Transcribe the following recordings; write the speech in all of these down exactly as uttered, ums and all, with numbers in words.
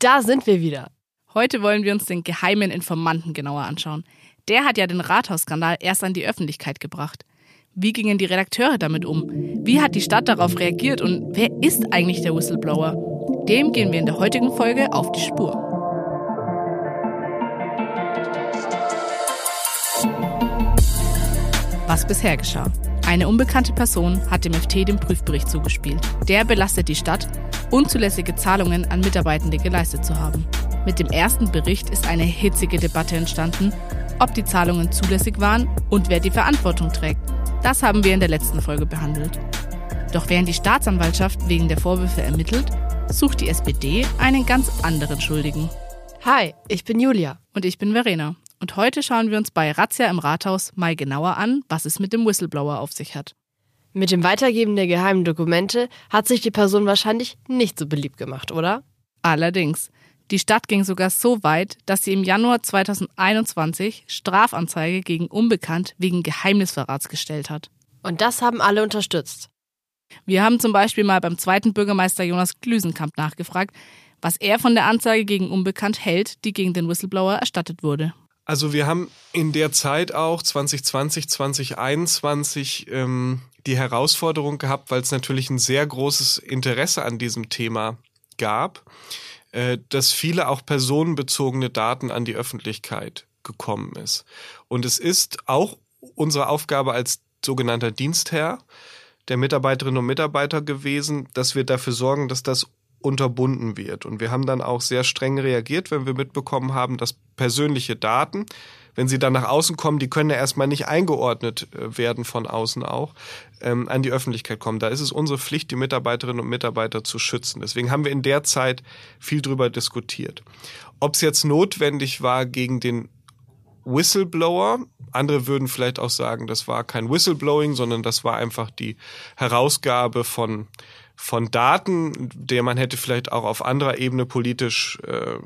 Da sind wir wieder. Heute wollen wir uns den geheimen Informanten genauer anschauen. Der hat ja den Rathausskandal erst an die Öffentlichkeit gebracht. Wie gingen die Redakteure damit um? Wie hat die Stadt darauf reagiert und wer ist eigentlich der Whistleblower? Dem gehen wir in der heutigen Folge auf die Spur. Was bisher geschah. Eine unbekannte Person hat dem F T den Prüfbericht zugespielt. Der belastet die Stadt, unzulässige Zahlungen an Mitarbeitende geleistet zu haben. Mit dem ersten Bericht ist eine hitzige Debatte entstanden, ob die Zahlungen zulässig waren und wer die Verantwortung trägt. Das haben wir in der letzten Folge behandelt. Doch während die Staatsanwaltschaft wegen der Vorwürfe ermittelt, sucht die S P D einen ganz anderen Schuldigen. Hi, ich bin Julia. Und ich bin Verena. Und heute schauen wir uns bei Razzia im Rathaus mal genauer an, was es mit dem Whistleblower auf sich hat. Mit dem Weitergeben der geheimen Dokumente hat sich die Person wahrscheinlich nicht so beliebt gemacht, oder? Allerdings. Die Stadt ging sogar so weit, dass sie im Januar zweitausendeinundzwanzig Strafanzeige gegen Unbekannt wegen Geheimnisverrats gestellt hat. Und das haben alle unterstützt. Wir haben zum Beispiel mal beim zweiten Bürgermeister Jonas Glüsenkamp nachgefragt, was er von der Anzeige gegen Unbekannt hält, die gegen den Whistleblower erstattet wurde. Also wir haben in der Zeit auch zwanzig zwanzig, zwanzig einundzwanzig ähm, die Herausforderung gehabt, weil es natürlich ein sehr großes Interesse an diesem Thema gab, äh, dass viele auch personenbezogene Daten an die Öffentlichkeit gekommen ist. Und es ist auch unsere Aufgabe als sogenannter Dienstherr der Mitarbeiterinnen und Mitarbeiter gewesen, dass wir dafür sorgen, dass das unterbunden wird. Und wir haben dann auch sehr streng reagiert, wenn wir mitbekommen haben, dass persönliche Daten, wenn sie dann nach außen kommen, die können ja erstmal nicht eingeordnet werden von außen auch, ähm, an die Öffentlichkeit kommen. Da ist es unsere Pflicht, die Mitarbeiterinnen und Mitarbeiter zu schützen. Deswegen haben wir in der Zeit viel drüber diskutiert. Ob es jetzt notwendig war gegen den Whistleblower, andere würden vielleicht auch sagen, das war kein Whistleblowing, sondern das war einfach die Herausgabe von von Daten, der man hätte vielleicht auch auf anderer Ebene politisch äh,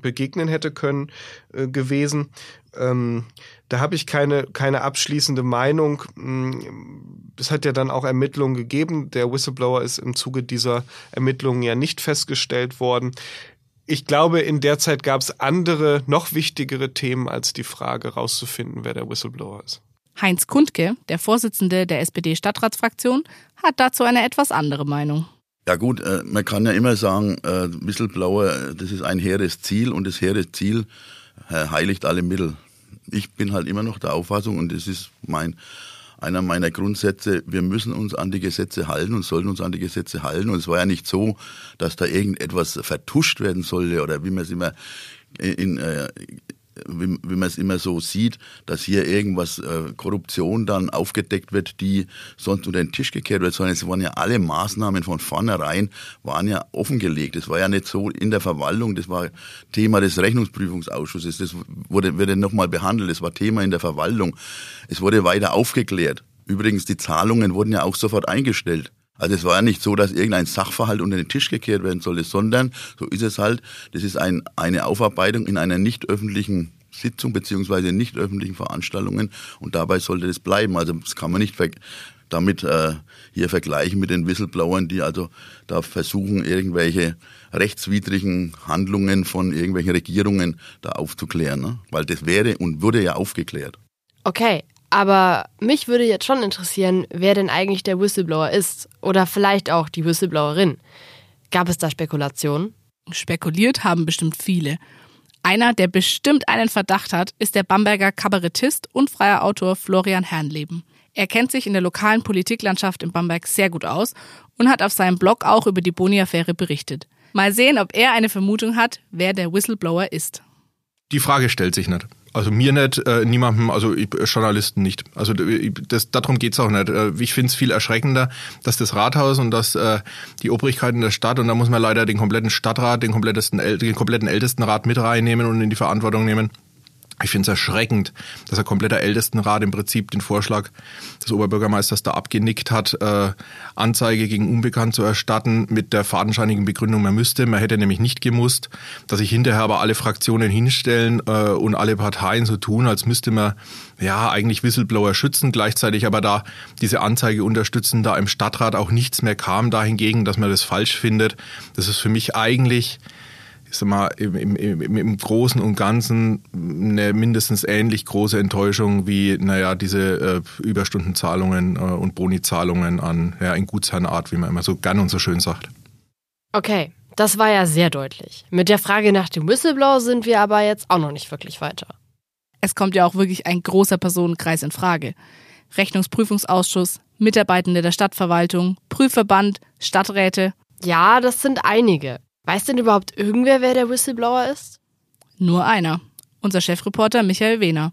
begegnen hätte können, äh, gewesen. Ähm, da habe ich keine, keine abschließende Meinung. Es hat ja dann auch Ermittlungen gegeben. Der Whistleblower ist im Zuge dieser Ermittlungen ja nicht festgestellt worden. Ich glaube, in der Zeit gab es andere, noch wichtigere Themen, als die Frage rauszufinden, wer der Whistleblower ist. Heinz Kundke, der Vorsitzende der S P D-Stadtratsfraktion, hat dazu eine etwas andere Meinung. Ja gut, man kann ja immer sagen, Whistleblower, das ist ein hehres Ziel und das hehre Ziel heiligt alle Mittel. Ich bin halt immer noch der Auffassung, und das ist mein, einer meiner Grundsätze, wir müssen uns an die Gesetze halten und sollten uns an die Gesetze halten. Und es war ja nicht so, dass da irgendetwas vertuscht werden sollte oder wie man es immer in... in Wie, wie man es immer so sieht, dass hier irgendwas, äh, Korruption dann aufgedeckt wird, die sonst unter den Tisch gekehrt wird, sondern es waren ja alle Maßnahmen von vornherein, waren ja offengelegt. Das war ja nicht so in der Verwaltung, das war Thema des Rechnungsprüfungsausschusses, das wurde, wurde nochmal behandelt, das war Thema in der Verwaltung. Es wurde weiter aufgeklärt. Übrigens, die Zahlungen wurden ja auch sofort eingestellt. Also es war ja nicht so, dass irgendein Sachverhalt unter den Tisch gekehrt werden sollte, sondern so ist es halt, das ist ein, eine Aufarbeitung in einer nicht öffentlichen Sitzung beziehungsweise in nicht öffentlichen Veranstaltungen und dabei sollte das bleiben. Also das kann man nicht ver- damit äh, hier vergleichen mit den Whistleblowern, die also da versuchen, irgendwelche rechtswidrigen Handlungen von irgendwelchen Regierungen da aufzuklären, ne? Weil das wäre und würde ja aufgeklärt. Okay. Aber mich würde jetzt schon interessieren, wer denn eigentlich der Whistleblower ist oder vielleicht auch die Whistleblowerin. Gab es da Spekulationen? Spekuliert haben bestimmt viele. Einer, der bestimmt einen Verdacht hat, ist der Bamberger Kabarettist und freier Autor Florian Herrnleben. Er kennt sich in der lokalen Politiklandschaft in Bamberg sehr gut aus und hat auf seinem Blog auch über die Boni-Affäre berichtet. Mal sehen, ob er eine Vermutung hat, wer der Whistleblower ist. Die Frage stellt sich nicht. Also mir nicht, äh, niemandem, also ich, Journalisten nicht. Also das, darum geht's auch nicht. Ich finde es viel erschreckender, dass das Rathaus und dass äh, die Obrigkeit in der Stadt, und da muss man leider den kompletten Stadtrat, den, komplettesten, den kompletten Ältestenrat mit reinnehmen und in die Verantwortung nehmen. Ich finde es erschreckend, dass der komplette Ältestenrat im Prinzip den Vorschlag des Oberbürgermeisters da abgenickt hat, äh, Anzeige gegen Unbekannt zu erstatten mit der fadenscheinigen Begründung, man müsste, man hätte nämlich nicht gemusst, dass sich hinterher aber alle Fraktionen hinstellen äh, und alle Parteien so tun, als müsste man ja eigentlich Whistleblower schützen, gleichzeitig aber da diese Anzeige unterstützen, da im Stadtrat auch nichts mehr kam dahingegen, dass man das falsch findet. Das ist für mich eigentlich ich sag mal, im, im, im Großen und Ganzen eine mindestens ähnlich große Enttäuschung wie, naja, diese äh, Überstundenzahlungen äh, und Bonizahlungen an, ja, in Gutsherrenart, wie man immer so gern und so schön sagt. Okay, das war ja sehr deutlich. Mit der Frage nach dem Whistleblower sind wir aber jetzt auch noch nicht wirklich weiter. Es kommt ja auch wirklich ein großer Personenkreis in Frage. Rechnungsprüfungsausschuss, Mitarbeitende der Stadtverwaltung, Prüfverband, Stadträte. Ja, das sind einige. Weiß denn überhaupt irgendwer, wer der Whistleblower ist? Nur einer. Unser Chefreporter Michael Wehner.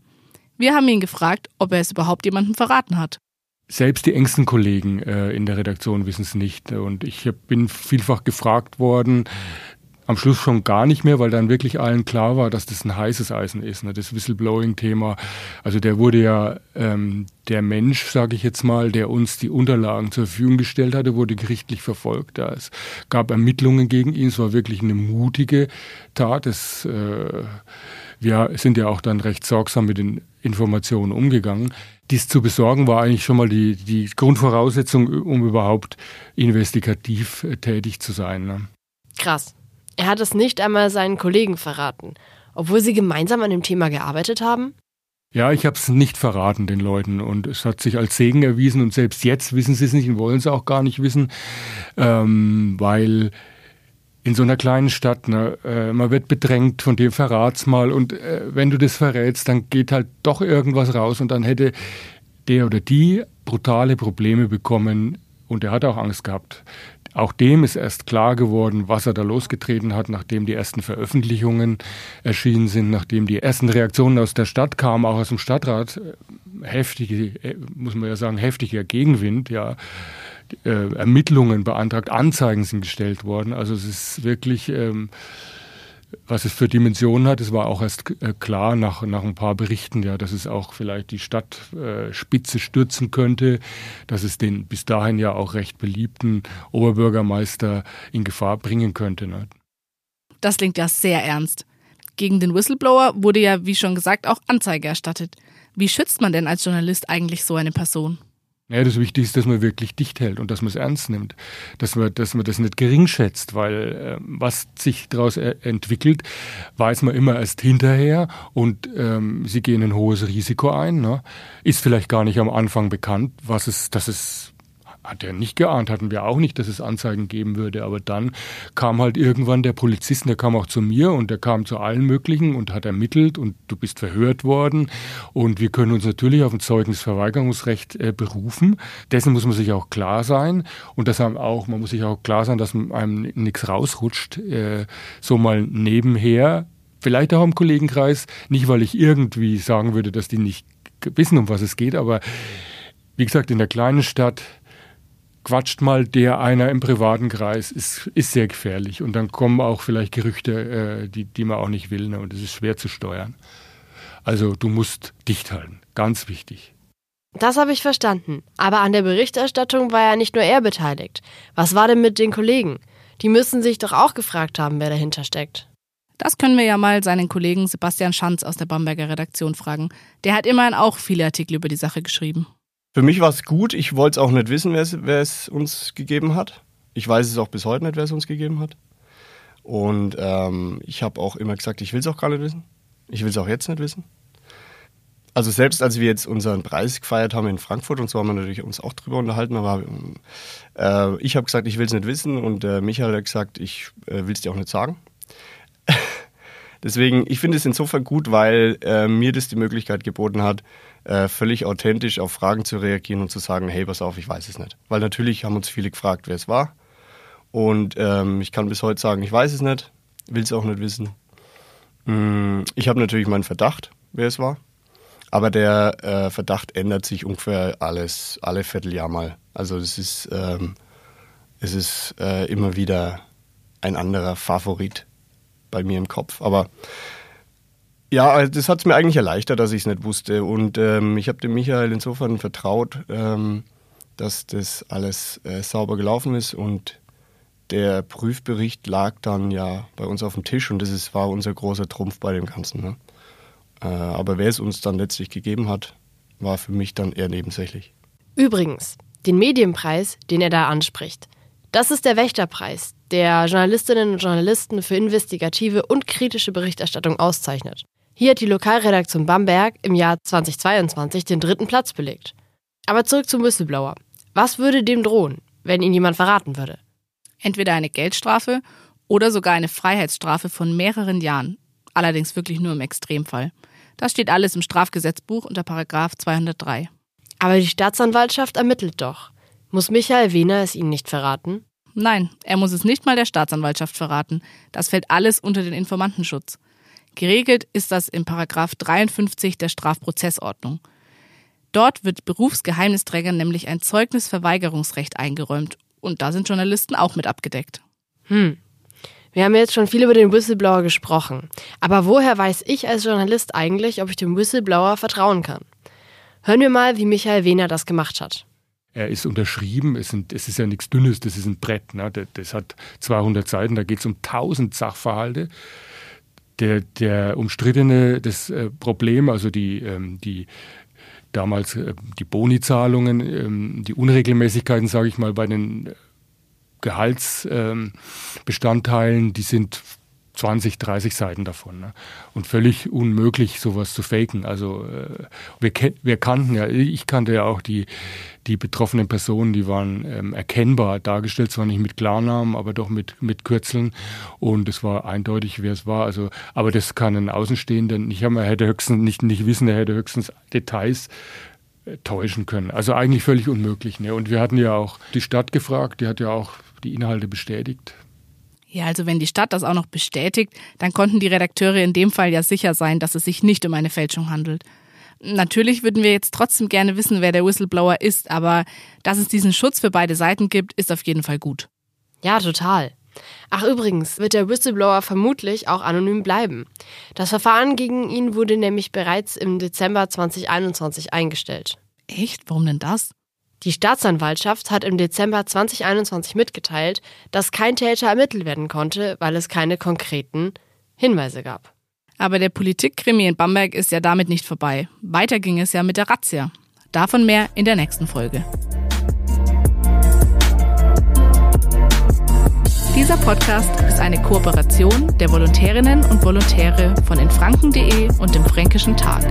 Wir haben ihn gefragt, ob er es überhaupt jemandem verraten hat. Selbst die engsten Kollegen äh, in der Redaktion wissen es nicht. Und ich bin vielfach gefragt worden, am Schluss schon gar nicht mehr, weil dann wirklich allen klar war, dass das ein heißes Eisen ist, ne? Das Whistleblowing-Thema. Also der wurde ja, ähm, der Mensch, sage ich jetzt mal, der uns die Unterlagen zur Verfügung gestellt hatte, wurde gerichtlich verfolgt. Ja, es gab Ermittlungen gegen ihn, es war wirklich eine mutige Tat. Es, äh, wir sind ja auch dann recht sorgsam mit den Informationen umgegangen. Dies zu besorgen war eigentlich schon mal die, die Grundvoraussetzung, um überhaupt investigativ tätig zu sein, ne? Krass. Er hat es nicht einmal seinen Kollegen verraten, obwohl sie gemeinsam an dem Thema gearbeitet haben? Ja, ich habe es nicht verraten den Leuten und es hat sich als Segen erwiesen und selbst jetzt wissen sie es nicht und wollen es auch gar nicht wissen, ähm, weil in so einer kleinen Stadt, ne, äh, man wird bedrängt von dem verrat's mal und äh, wenn du das verrätst, dann geht halt doch irgendwas raus und dann hätte der oder die brutale Probleme bekommen und er hat auch Angst gehabt. Auch dem ist erst klar geworden, was er da losgetreten hat, nachdem die ersten Veröffentlichungen erschienen sind, nachdem die ersten Reaktionen aus der Stadt kamen, auch aus dem Stadtrat. Heftige, muss man ja sagen, heftiger Gegenwind, ja. Ermittlungen beantragt, Anzeigen sind gestellt worden. Also es ist wirklich, was es für Dimensionen hat, es war auch erst klar nach, nach ein paar Berichten, ja, dass es auch vielleicht die Stadtspitze äh, stürzen könnte, dass es den bis dahin ja auch recht beliebten Oberbürgermeister in Gefahr bringen könnte, ne? Das klingt ja sehr ernst. Gegen den Whistleblower wurde ja, wie schon gesagt, auch Anzeige erstattet. Wie schützt man denn als Journalist eigentlich so eine Person? Ja, das Wichtige ist, dass man wirklich dicht hält und dass man es ernst nimmt, dass man, dass man das nicht gering schätzt, weil äh, was sich daraus er- entwickelt, weiß man immer erst hinterher und ähm, sie gehen ein hohes Risiko ein, ne? Ist vielleicht gar nicht am Anfang bekannt, was es, dass es, hat er nicht geahnt, hatten wir auch nicht, dass es Anzeigen geben würde, aber dann kam halt irgendwann der Polizist, der kam auch zu mir und der kam zu allen möglichen und hat ermittelt und du bist verhört worden und wir können uns natürlich auf ein Zeugnisverweigerungsrecht äh, berufen. Dessen muss man sich auch klar sein und das haben auch, man muss sich auch klar sein, dass einem nichts rausrutscht, äh, so mal nebenher, vielleicht auch im Kollegenkreis, nicht weil ich irgendwie sagen würde, dass die nicht wissen, um was es geht, aber wie gesagt, in der kleinen Stadt quatscht mal der einer im privaten Kreis, ist, ist sehr gefährlich. Und dann kommen auch vielleicht Gerüchte, äh, die, die man auch nicht will, ne? Und das ist schwer zu steuern. Also du musst dicht halten, ganz wichtig. Das habe ich verstanden. Aber an der Berichterstattung war ja nicht nur er beteiligt. Was war denn mit den Kollegen? Die müssen sich doch auch gefragt haben, wer dahinter steckt. Das können wir ja mal seinen Kollegen Sebastian Schanz aus der Bamberger Redaktion fragen. Der hat immerhin auch viele Artikel über die Sache geschrieben. Für mich war es gut, ich wollte es auch nicht wissen, wer es uns gegeben hat. Ich weiß es auch bis heute nicht, wer es uns gegeben hat. Und ähm, ich habe auch immer gesagt, ich will es auch gar nicht wissen. Ich will es auch jetzt nicht wissen. Also selbst als wir jetzt unseren Preis gefeiert haben in Frankfurt, und so haben wir natürlich uns auch drüber unterhalten, aber äh, ich habe gesagt, ich will es nicht wissen und äh, Michael hat gesagt, ich äh, will es dir auch nicht sagen. Deswegen, ich finde es insofern gut, weil äh, mir das die Möglichkeit geboten hat, äh, völlig authentisch auf Fragen zu reagieren und zu sagen, hey, pass auf, ich weiß es nicht. Weil natürlich haben uns viele gefragt, wer es war. Und ähm, ich kann bis heute sagen, ich weiß es nicht, will es auch nicht wissen. Mm, ich habe natürlich meinen Verdacht, wer es war. Aber der äh, Verdacht ändert sich ungefähr alles, alle Vierteljahr mal. Also es ist, ähm, es ist äh, immer wieder ein anderer Favorit bei mir im Kopf, aber ja, das hat es mir eigentlich erleichtert, dass ich es nicht wusste und ähm, ich habe dem Michael insofern vertraut, ähm, dass das alles äh, sauber gelaufen ist und der Prüfbericht lag dann ja bei uns auf dem Tisch und das ist, war unser großer Trumpf bei dem Ganzen, ne? Äh, aber wer es uns dann letztlich gegeben hat, war für mich dann eher nebensächlich. Übrigens, den Medienpreis, den er da anspricht, Das ist der Wächterpreis, der Journalistinnen und Journalisten für investigative und kritische Berichterstattung auszeichnet. Hier hat die Lokalredaktion Bamberg im Jahr zweitausendzweiundzwanzig den dritten Platz belegt. Aber zurück zum Whistleblower. Was würde dem drohen, wenn ihn jemand verraten würde? Entweder eine Geldstrafe oder sogar eine Freiheitsstrafe von mehreren Jahren. Allerdings wirklich nur im Extremfall. Das steht alles im Strafgesetzbuch unter Paragraph zweihundertdrei. Aber die Staatsanwaltschaft ermittelt doch. Muss Michael Wehner es Ihnen nicht verraten? Nein, er muss es nicht mal der Staatsanwaltschaft verraten. Das fällt alles unter den Informantenschutz. Geregelt ist das in Paragraph dreiundfünfzig der Strafprozessordnung. Dort wird Berufsgeheimnisträgern nämlich ein Zeugnisverweigerungsrecht eingeräumt. Und da sind Journalisten auch mit abgedeckt. Hm. Wir haben jetzt schon viel über den Whistleblower gesprochen. Aber woher weiß ich als Journalist eigentlich, ob ich dem Whistleblower vertrauen kann? Hören wir mal, wie Michael Wehner das gemacht hat. Er ist unterschrieben, es ist ja nichts Dünnes, das ist ein Brett. Ne? Das hat zweihundert Seiten, da geht es um tausend Sachverhalte. Der, der umstrittene, das Problem, also die, die damals die Bonizahlungen, die Unregelmäßigkeiten, sage ich mal, bei den Gehaltsbestandteilen, die sind zwanzig, dreißig Seiten davon. Ne? Und völlig unmöglich, sowas zu faken. Also äh, wir, ke- wir kannten ja, ich kannte ja auch die, die betroffenen Personen, die waren ähm, erkennbar dargestellt, zwar nicht mit Klarnamen, aber doch mit, mit Kürzeln. Und es war eindeutig, wer es war. Also, aber das kann ein Außenstehender nicht haben. Er hätte höchstens nicht, nicht wissen, er hätte höchstens Details äh, täuschen können. Also eigentlich völlig unmöglich. Ne? Und wir hatten ja auch die Stadt gefragt, die hat ja auch die Inhalte bestätigt. Ja, also wenn die Stadt das auch noch bestätigt, dann konnten die Redakteure in dem Fall ja sicher sein, dass es sich nicht um eine Fälschung handelt. Natürlich würden wir jetzt trotzdem gerne wissen, wer der Whistleblower ist, aber dass es diesen Schutz für beide Seiten gibt, ist auf jeden Fall gut. Ja, total. Ach übrigens, wird der Whistleblower vermutlich auch anonym bleiben. Das Verfahren gegen ihn wurde nämlich bereits im Dezember zweitausendeinundzwanzig eingestellt. Echt? Warum denn das? Die Staatsanwaltschaft hat im Dezember zweitausendeinundzwanzig mitgeteilt, dass kein Täter ermittelt werden konnte, weil es keine konkreten Hinweise gab. Aber der Politikkrimi in Bamberg ist ja damit nicht vorbei. Weiter ging es ja mit der Razzia. Davon mehr in der nächsten Folge. Dieser Podcast ist eine Kooperation der Volontärinnen und Volontäre von in Franken punkt de und dem Fränkischen Tag.